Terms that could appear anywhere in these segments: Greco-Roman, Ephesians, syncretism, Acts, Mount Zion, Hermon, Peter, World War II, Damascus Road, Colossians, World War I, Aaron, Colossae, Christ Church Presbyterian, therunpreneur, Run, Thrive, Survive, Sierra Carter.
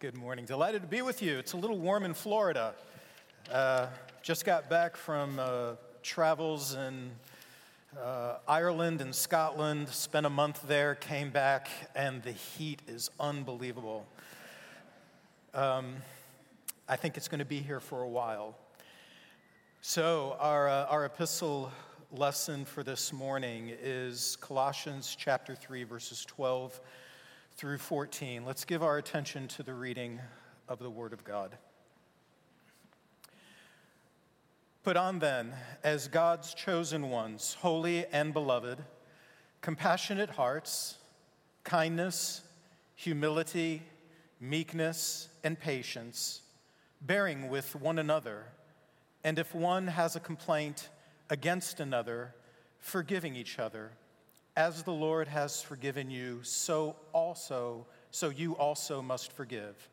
Good morning. Delighted to be with you. It's a little warm in Florida. Just got back from travels in Ireland and Scotland, spent a month there, came back, and the heat is unbelievable. I think it's going to be here for a while. So our epistle lesson for this morning is Colossians chapter 3, verses 12 through 14. Let's give our attention to the reading of the Word of God. Put on then, as God's chosen ones, holy and beloved, compassionate hearts, kindness, humility, meekness, and patience, bearing with one another, and if one has a complaint against another, forgiving each other. As the Lord has forgiven you, so you also must forgive.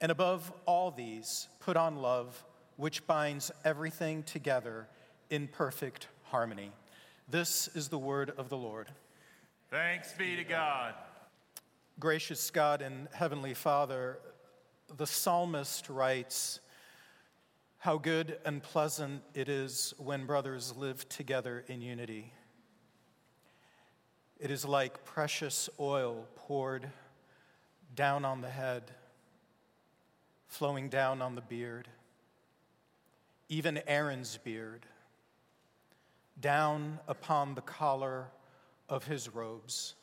And above all these, put on love, which binds everything together in perfect harmony. This is the word of the Lord. Thanks be to God. Gracious God and Heavenly Father, the psalmist writes, "How good and pleasant it is when brothers live together in unity. It is like precious oil poured down on the head, flowing down on the beard, even Aaron's beard, down upon the collar of his robes.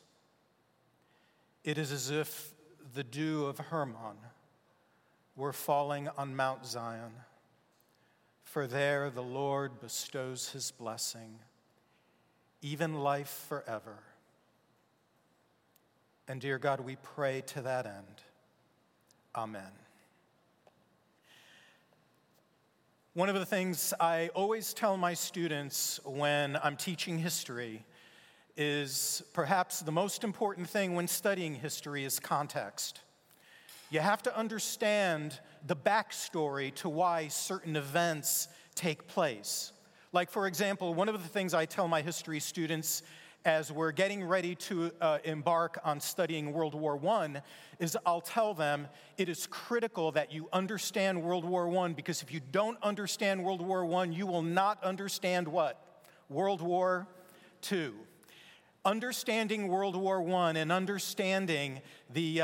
It is as if the dew of Hermon were falling on Mount Zion, for there the Lord bestows his blessing, even life forever." And dear God, we pray to that end. Amen. One of the things I always tell my students when I'm teaching history is perhaps the most important thing when studying history is context. You have to understand the backstory to why certain events take place. Like, for example, one of the things I tell my history students as we're getting ready to embark on studying World War I is I'll tell them it is critical that you understand World War I, because if you don't understand World War I, you will not understand what? World War II. Understanding World War I and understanding the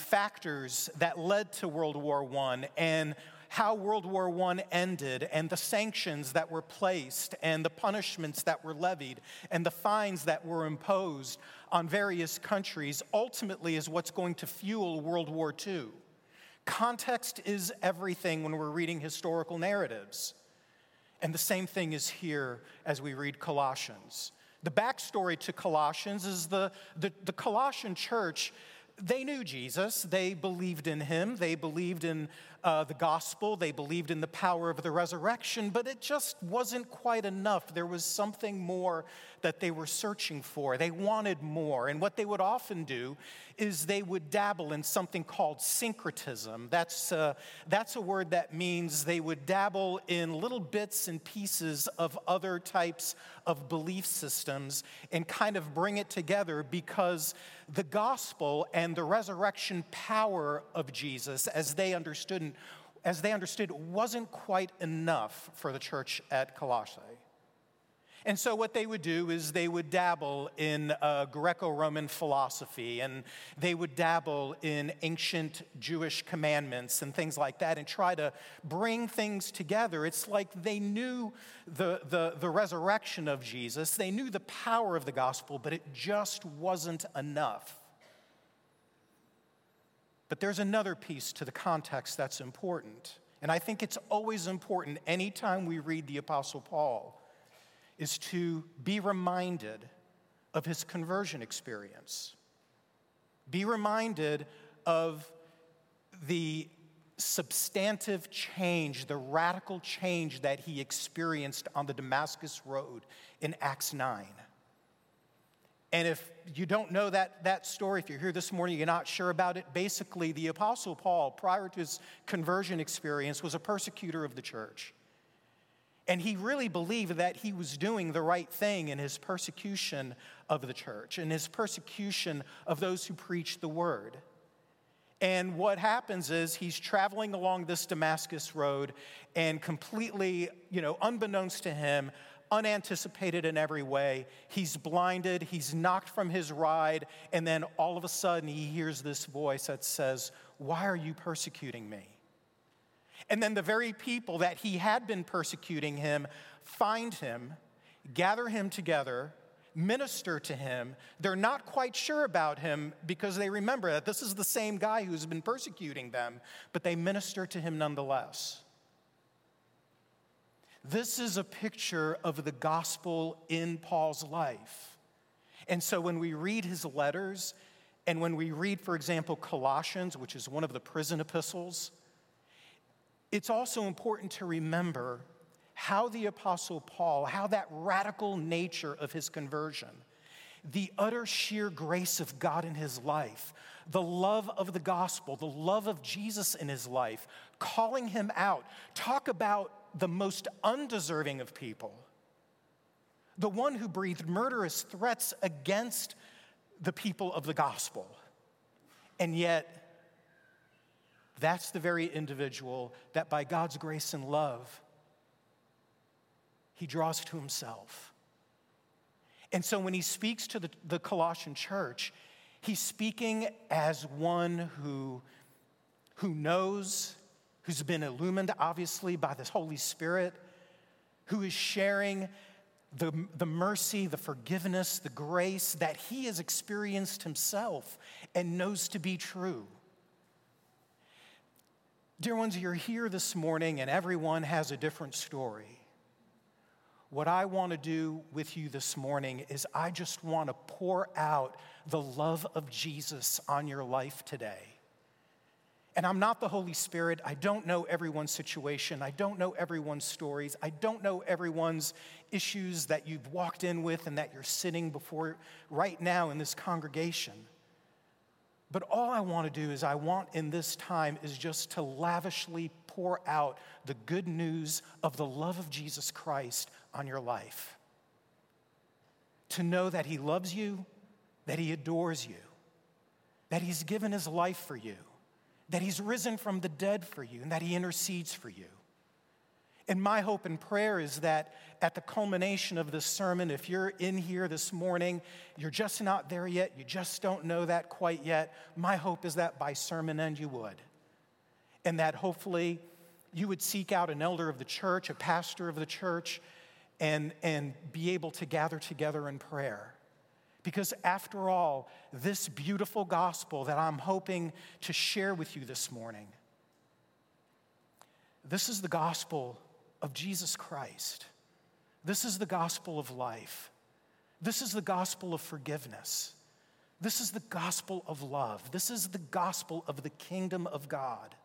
factors that led to World War I and how World War I ended and the sanctions that were placed and the punishments that were levied and the fines that were imposed on various countries ultimately is what's going to fuel World War II. Context is everything when we're reading historical narratives. And the same thing is here as we read Colossians. The backstory to Colossians is the Colossian church, they knew Jesus. They believed in him. They believed in the gospel. They believed in the power of the resurrection, but it just wasn't quite enough. There was something more that they were searching for. They wanted more, and what they would often do is they would dabble in something called syncretism. That's a word that means they would dabble in little bits and pieces of other types of belief systems and kind of bring it together, because the gospel and the resurrection power of Jesus, as they understood, wasn't quite enough for the church at Colossae. And so what they would do is they would dabble in Greco-Roman philosophy, and they would dabble in ancient Jewish commandments and things like that, and try to bring things together. It's like they knew the resurrection of Jesus. They knew the power of the gospel, but it just wasn't enough. But there's another piece to the context that's important, and I think it's always important anytime we read the Apostle Paul, is to be reminded of his conversion experience. Be reminded of the substantive change, the radical change that he experienced on the Damascus Road in Acts 9. And if you don't know that story, if you're here this morning, you're not sure about it, basically the Apostle Paul, prior to his conversion experience, was a persecutor of the church. And he really believed that he was doing the right thing in his persecution of the church, in his persecution of those who preached the word. And what happens is he's traveling along this Damascus Road, and completely, unbeknownst to him, unanticipated in every way, he's blinded, he's knocked from his ride, and then all of a sudden he hears this voice that says, "Why are you persecuting me?" And then the very people that he had been persecuting him find him, gather him together, minister to him. They're not quite sure about him because they remember that this is the same guy who's been persecuting them, but they minister to him nonetheless. This is a picture of the gospel in Paul's life. And so when we read his letters, and when we read, for example, Colossians, which is one of the prison epistles, it's also important to remember how the Apostle Paul, how that radical nature of his conversion, the utter sheer grace of God in his life, the love of the gospel, the love of Jesus in his life, calling him out. Talk about the most undeserving of people, the one who breathed murderous threats against the people of the gospel. And yet, that's the very individual that by God's grace and love, he draws to himself. And so when he speaks to the Colossian church, he's speaking as one who knows, who's been illumined, obviously, by this Holy Spirit, who is sharing the mercy, the forgiveness, the grace that he has experienced himself and knows to be true. Dear ones, you're here this morning and everyone has a different story. What I want to do with you this morning is I just want to pour out the love of Jesus on your life today. And I'm not the Holy Spirit. I don't know everyone's situation. I don't know everyone's stories. I don't know everyone's issues that you've walked in with and that you're sitting before right now in this congregation. But all I want to do is I want in this time is just to lavishly pour out the good news of the love of Jesus Christ on your life. To know that he loves you, that he adores you, that he's given his life for you, that he's risen from the dead for you, and that he intercedes for you. And my hope and prayer is that at the culmination of this sermon, if you're in here this morning, you're just not there yet, you just don't know that quite yet, my hope is that by sermon end you would. And that hopefully you would seek out an elder of the church, a pastor of the church, and be able to gather together in prayer. Because after all, this beautiful gospel that I'm hoping to share with you this morning, this is the gospel of Jesus Christ. This is the gospel of life. This is the gospel of forgiveness. This is the gospel of love. This is the gospel of the kingdom of God.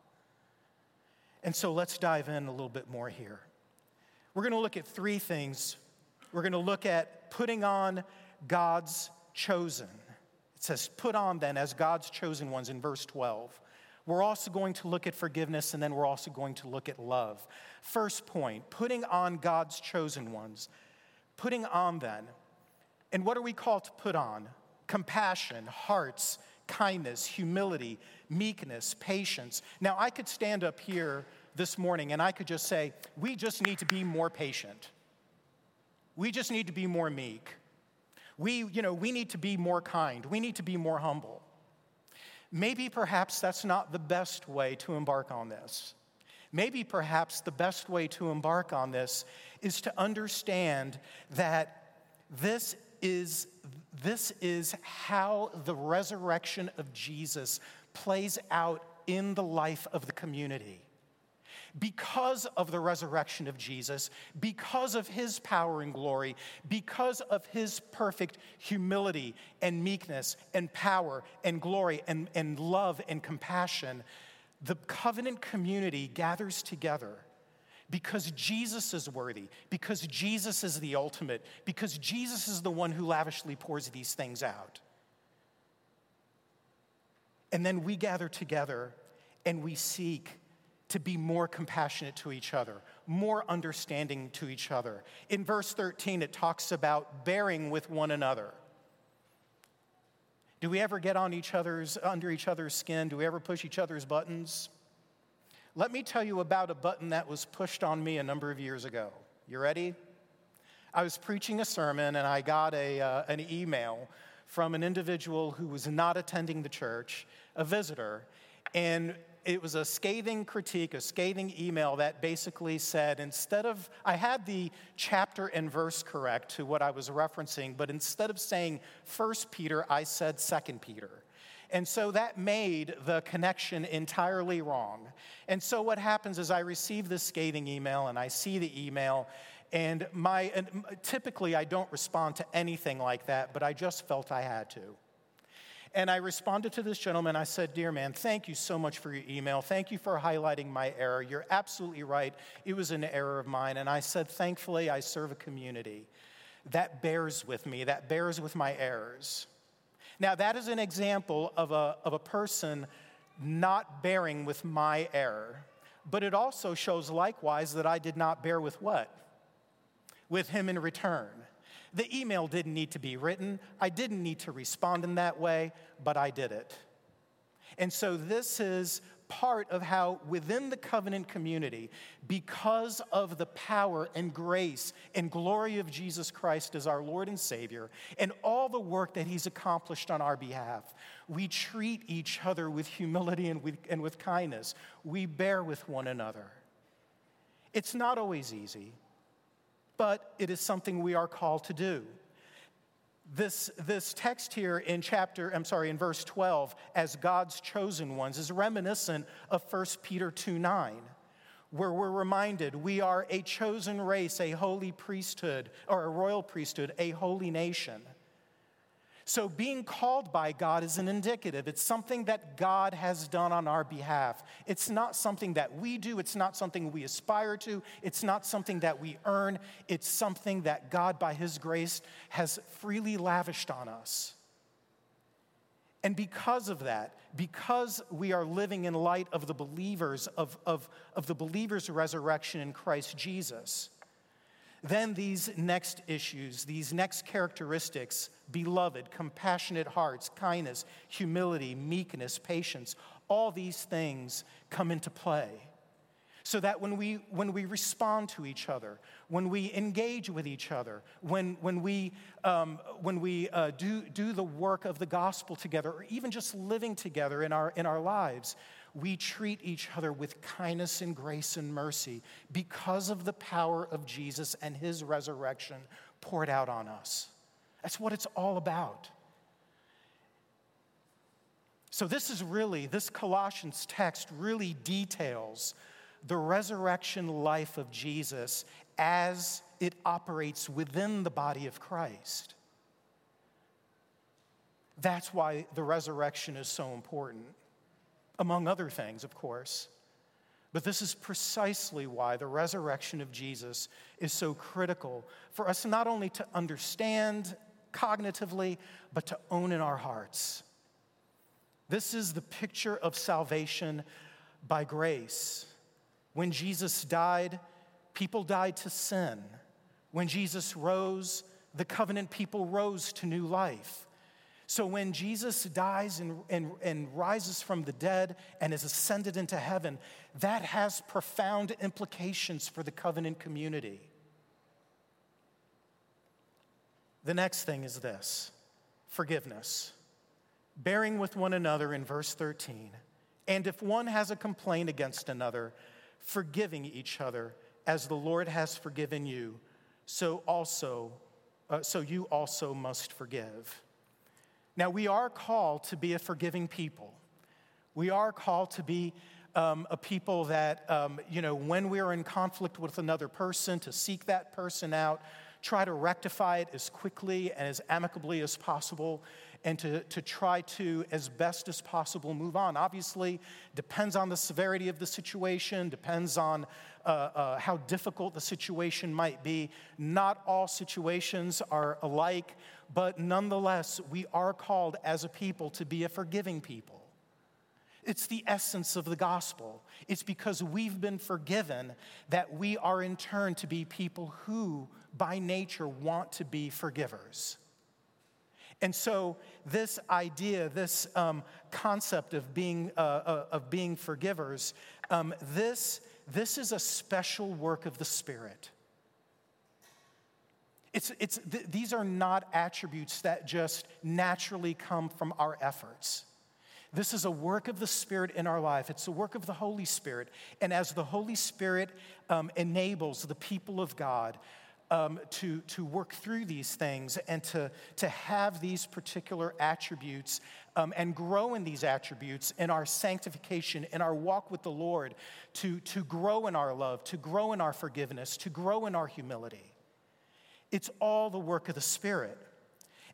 And so let's dive in a little bit more here. We're going to look at three things. We're going to look at putting on God's chosen. It says, "Put on then as God's chosen ones" in verse 12. We're also going to look at forgiveness, and then we're also going to look at love. First point, putting on God's chosen ones. Putting on then. And what are we called to put on? Compassion, hearts, kindness, humility, meekness, patience. Now, I could stand up here this morning and I could just say, we just need to be more patient. We just need to be more meek. We need to be more kind. We need to be more humble. Maybe perhaps that's not the best way to embark on this. Maybe perhaps the best way to embark on this is to understand that this is how the resurrection of Jesus plays out in the life of the community. Because of the resurrection of Jesus, because of his power and glory, because of his perfect humility and meekness and power and glory and love and compassion, the covenant community gathers together because Jesus is worthy, because Jesus is the ultimate, because Jesus is the one who lavishly pours these things out. And then we gather together and we seek to be more compassionate to each other, more understanding to each other. In verse 13, it talks about bearing with one another. Do we ever get on under each other's skin? Do we ever push each other's buttons? Let me tell you about a button that was pushed on me a number of years ago. You ready? I was preaching a sermon and I got an email from an individual who was not attending the church, a visitor, and it was a scathing critique, a scathing email that basically said, I had the chapter and verse correct to what I was referencing, but instead of saying 1 Peter, I said 2 Peter. And so that made the connection entirely wrong. And so what happens is I receive this scathing email and I see the email, and typically I don't respond to anything like that, but I just felt I had to. And I responded to this gentleman. I said, "Dear man, thank you so much for your email. Thank you for highlighting my error. You're absolutely right. It was an error of mine." And I said, "Thankfully, I serve a community that bears with me, that bears with my errors." Now, that is an example of a person not bearing with my error. But it also shows likewise that I did not bear with what? With him in return. The email didn't need to be written. I didn't need to respond in that way, but I did it. And so this is part of how within the covenant community, because of the power and grace and glory of Jesus Christ as our Lord and Savior, and all the work that he's accomplished on our behalf, we treat each other with humility and with kindness. We bear with one another. It's not always easy, but it is something we are called to do. This text here in verse 12, as God's chosen ones, is reminiscent of 1 Peter 2:9, where we're reminded we are a chosen race, a holy priesthood, or a royal priesthood, a holy nation. So being called by God is an indicative. It's something that God has done on our behalf. It's not something that we do. It's not something we aspire to. It's not something that we earn. It's something that God, by his grace, has freely lavished on us. And because of that, because we are living in light of the believers, of the believer's resurrection in Christ Jesus, then these next issues, these next characteristics, beloved, compassionate hearts, kindness, humility, meekness, patience, all these things come into play. So that when we respond to each other, when we engage with each other, when we do the work of the gospel together, or even just living together in our lives, we treat each other with kindness and grace and mercy because of the power of Jesus and his resurrection poured out on us. That's what it's all about. So this Colossians text really details the resurrection life of Jesus as it operates within the body of Christ. That's why the resurrection is so important, among other things, of course. But this is precisely why the resurrection of Jesus is so critical for us not only to understand cognitively, but to own in our hearts. This is the picture of salvation by grace. When Jesus died, people died to sin. When Jesus rose, the covenant people rose to new life. So when Jesus dies and rises from the dead and is ascended into heaven, that has profound implications for the covenant community. The next thing is this: forgiveness. Bearing with one another in verse 13. And if one has a complaint against another, forgiving each other as the Lord has forgiven you, so you also must forgive. Now, we are called to be a forgiving people. We are called to be a people that, when we are in conflict with another person, to seek that person out, try to rectify it as quickly and as amicably as possible, and to try to, as best as possible, move on. Obviously, depends on the severity of the situation, depends on how difficult the situation might be. Not all situations are alike, but nonetheless, we are called as a people to be a forgiving people. It's the essence of the gospel. It's because we've been forgiven that we are in turn to be people who, by nature, want to be forgivers. And so this idea, this concept of being forgivers, this is a special work of the Spirit. These are not attributes that just naturally come from our efforts. This is a work of the Spirit in our life. It's the work of the Holy Spirit. And as the Holy Spirit enables the people of God to work through these things and to have these particular attributes and grow in these attributes in our sanctification, in our walk with the Lord, to grow in our love, to grow in our forgiveness, to grow in our humility. It's all the work of the Spirit.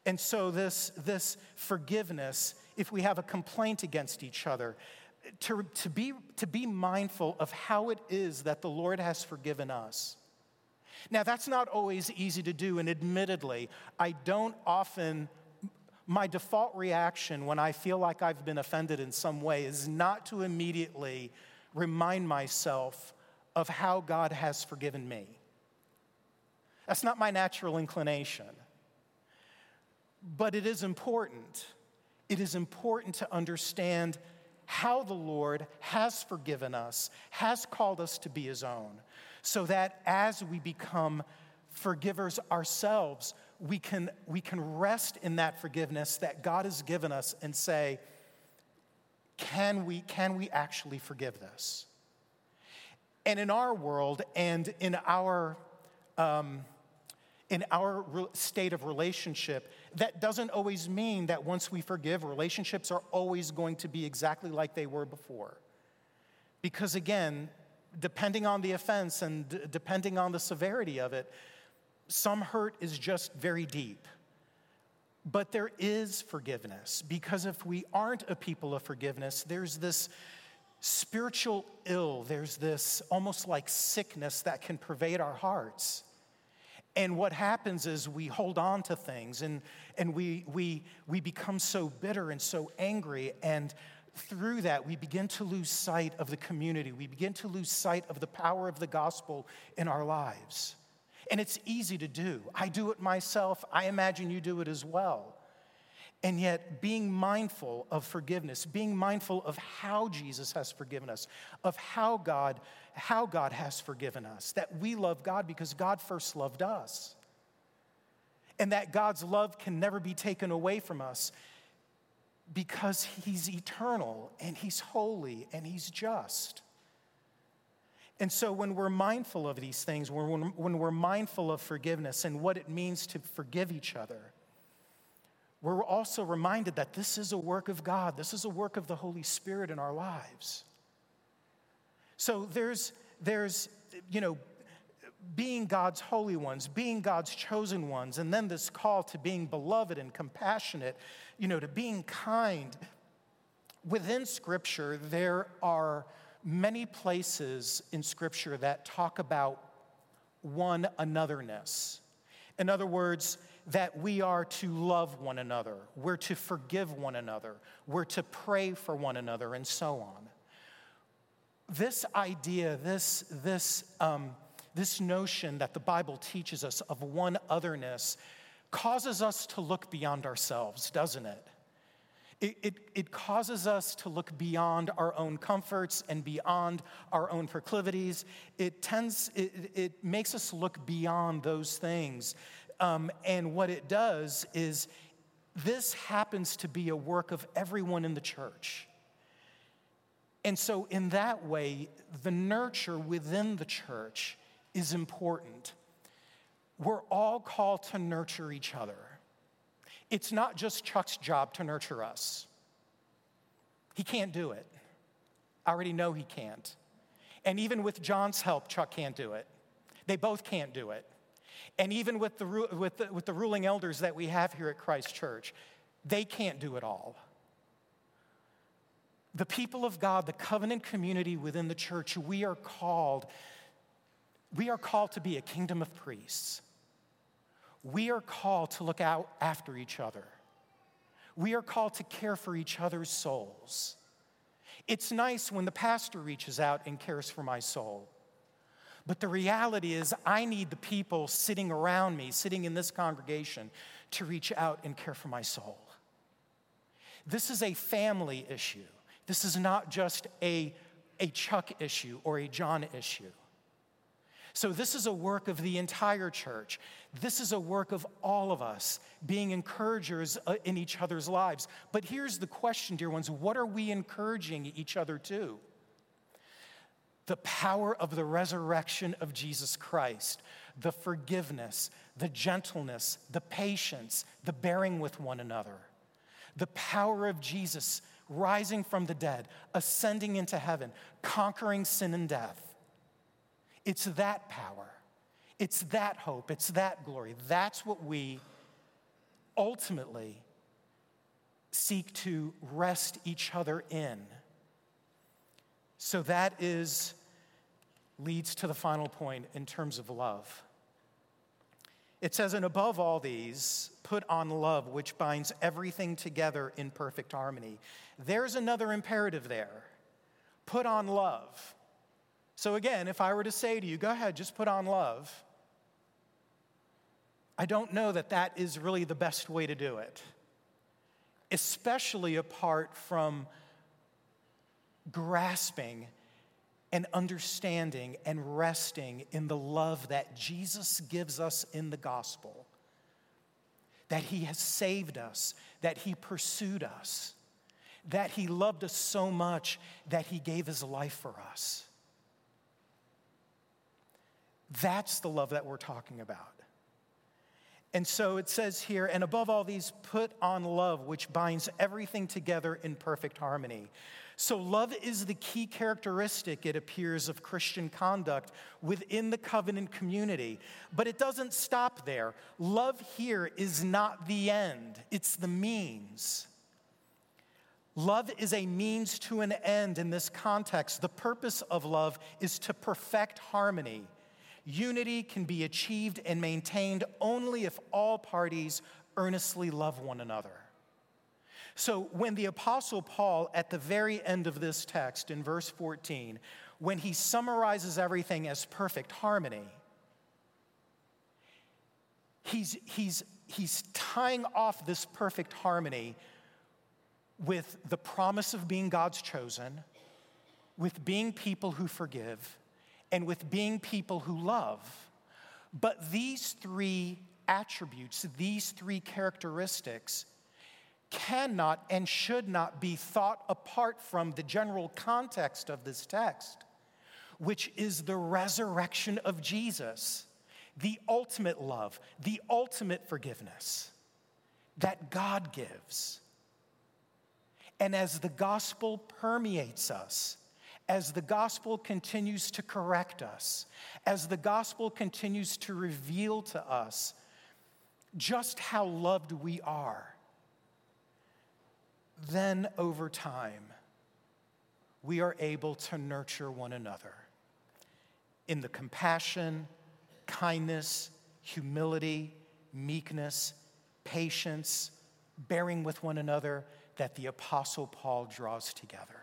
And so this forgiveness, if we have a complaint against each other, to be mindful of how it is that the Lord has forgiven us. Now, that's not always easy to do, and admittedly, my default reaction when I feel like I've been offended in some way is not to immediately remind myself of how God has forgiven me. That's not my natural inclination. But it is important. It is important to understand how the Lord has forgiven us, has called us to be His own, so that as we become forgivers ourselves, we can rest in that forgiveness that God has given us and say, can we actually forgive this? And in our world and in our state of relationship, that doesn't always mean that once we forgive, relationships are always going to be exactly like they were before. Because again, depending on the offense and depending on the severity of it, some hurt is just very deep. But there is forgiveness, because if we aren't a people of forgiveness, there's this spiritual ill, there's this almost like sickness that can pervade our hearts. And what happens is we hold on to things and we become so bitter and so angry, and through that we begin to lose sight of the community. We begin to lose sight of the power of the gospel in our lives. And it's easy to do. I do it myself. I imagine you do it as well. And yet being mindful of forgiveness, being mindful of how Jesus has forgiven us, of how God has forgiven us, that we love God because God first loved us, and that God's love can never be taken away from us because He's eternal and He's holy and He's just. And so when we're mindful of these things, when we're mindful of forgiveness and what it means to forgive each other, we're also reminded that this is a work of God. This is a work of the Holy Spirit in our lives. So there's being God's holy ones, being God's chosen ones, and then this call to being beloved and compassionate, to being kind. Within Scripture, there are many places in Scripture that talk about one anotherness. In other words, that we are to love one another, we're to forgive one another, we're to pray for one another, and so on. This idea, this notion that the Bible teaches us of one otherness causes us to look beyond ourselves, doesn't it? It causes us to look beyond our own comforts and beyond our own proclivities. It makes us look beyond those things. And what it does is, this happens to be a work of everyone in the church. And so in that way, the nurture within the church is important. We're all called to nurture each other. It's not just Chuck's job to nurture us. He can't do it. I already know he can't. And even with John's help, Chuck can't do it. They both can't do it. And even with the ruling elders that we have here at Christ Church, they can't do it all. The people of God, the covenant community within the church, we are called to be a kingdom of priests. We are called to look out after each other. We are called to care for each other's souls. It's nice when the pastor reaches out and cares for my soul. But the reality is, I need the people sitting around me, sitting in this congregation, to reach out and care for my soul. This is a family issue. This is not just a Chuck issue or a John issue. So this is a work of the entire church. This is a work of all of us being encouragers in each other's lives. But here's the question, dear ones, what are we encouraging each other to? The power of the resurrection of Jesus Christ, the forgiveness, the gentleness, the patience, the bearing with one another, the power of Jesus rising from the dead, ascending into heaven, conquering sin and death. It's that power. It's that hope. It's that glory. That's what we ultimately seek to rest each other in. So that leads to the final point in terms of love. It says, and above all these, put on love, which binds everything together in perfect harmony. There's another imperative there. Put on love. So again, if I were to say to you, go ahead, just put on love, I don't know that that is really the best way to do it, especially apart from grasping and understanding and resting in the love that Jesus gives us in the gospel, that he has saved us, that he pursued us, that he loved us so much that he gave his life for us. That's the love that we're talking about. And so it says here, and above all these, put on love, which binds everything together in perfect harmony. So love is the key characteristic, it appears, of Christian conduct within the covenant community. But it doesn't stop there. Love here is not the end. It's the means. Love is a means to an end in this context. The purpose of love is to perfect harmony. Unity can be achieved and maintained only if all parties earnestly love one another. So when the Apostle Paul, at the very end of this text, in verse 14, when he summarizes everything as perfect harmony, he's tying off this perfect harmony with the promise of being God's chosen, with being people who forgive, and with being people who love. But these three attributes, these three characteristics cannot and should not be thought apart from the general context of this text, which is the resurrection of Jesus, the ultimate love, the ultimate forgiveness that God gives. And as the gospel permeates us, as the gospel continues to correct us, as the gospel continues to reveal to us just how loved we are, then over time, we are able to nurture one another in the compassion, kindness, humility, meekness, patience, bearing with one another that the Apostle Paul draws together.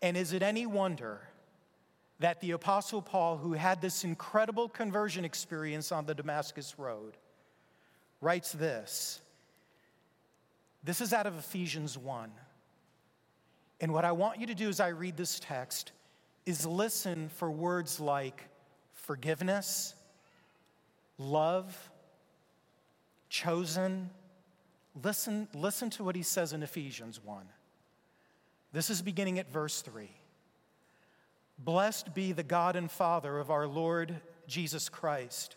And is it any wonder that the Apostle Paul, who had this incredible conversion experience on the Damascus Road, writes this? This is out of Ephesians 1. And what I want you to do as I read this text is listen for words like forgiveness, love, chosen. Listen to what he says in Ephesians 1. This is beginning at verse 3. Blessed be the God and Father of our Lord Jesus Christ,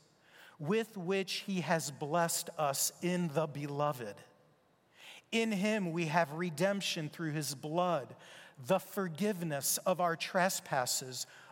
with which he has blessed us in the beloved. In him we have redemption through his blood, the forgiveness of our trespasses,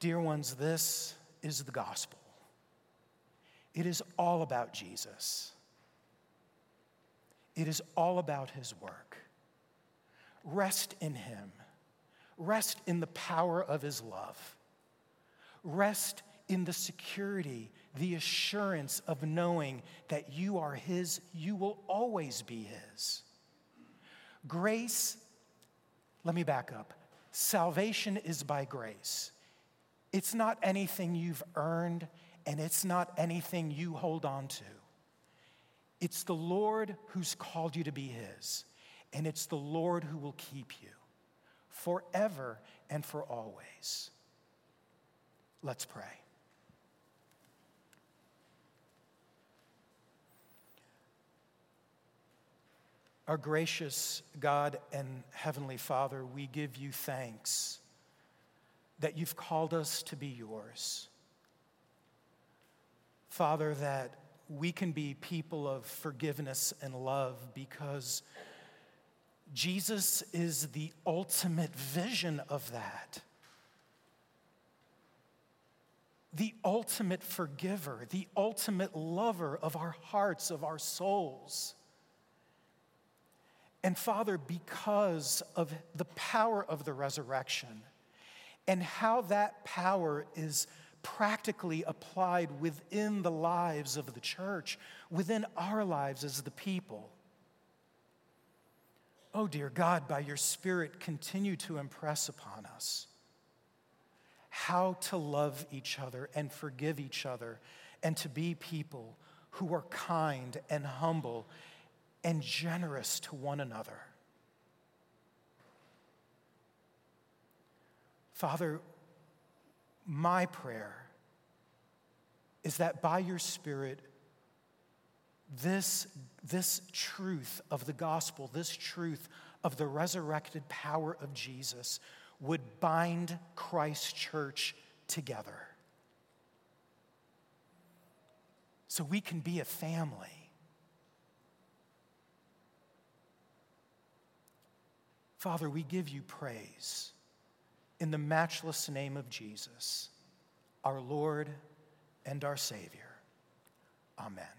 Dear ones, this is the gospel. It is all about Jesus. It is all about his work. Rest in him. Rest in the power of his love. Rest in the security, the assurance of knowing that you are his, you will always be his. Grace, let me back up. Salvation is by grace. It's not anything you've earned, and it's not anything you hold on to. It's the Lord who's called you to be his, and it's the Lord who will keep you forever and for always. Let's pray. Our gracious God and Heavenly Father, we give you thanks that you've called us to be yours. Father, that we can be people of forgiveness and love because Jesus is the ultimate vision of that. The ultimate forgiver, the ultimate lover of our hearts, of our souls. And Father, because of the power of the resurrection, and how that power is practically applied within the lives of the church, within our lives as the people. Oh, dear God, by your Spirit, continue to impress upon us how to love each other and forgive each other and to be people who are kind and humble and generous to one another. Father, my prayer is that by your Spirit, this truth of the gospel, this truth of the resurrected power of Jesus would bind Christ's church together. So we can be a family. Father, we give you praise. In the matchless name of Jesus, our Lord and our Savior. Amen.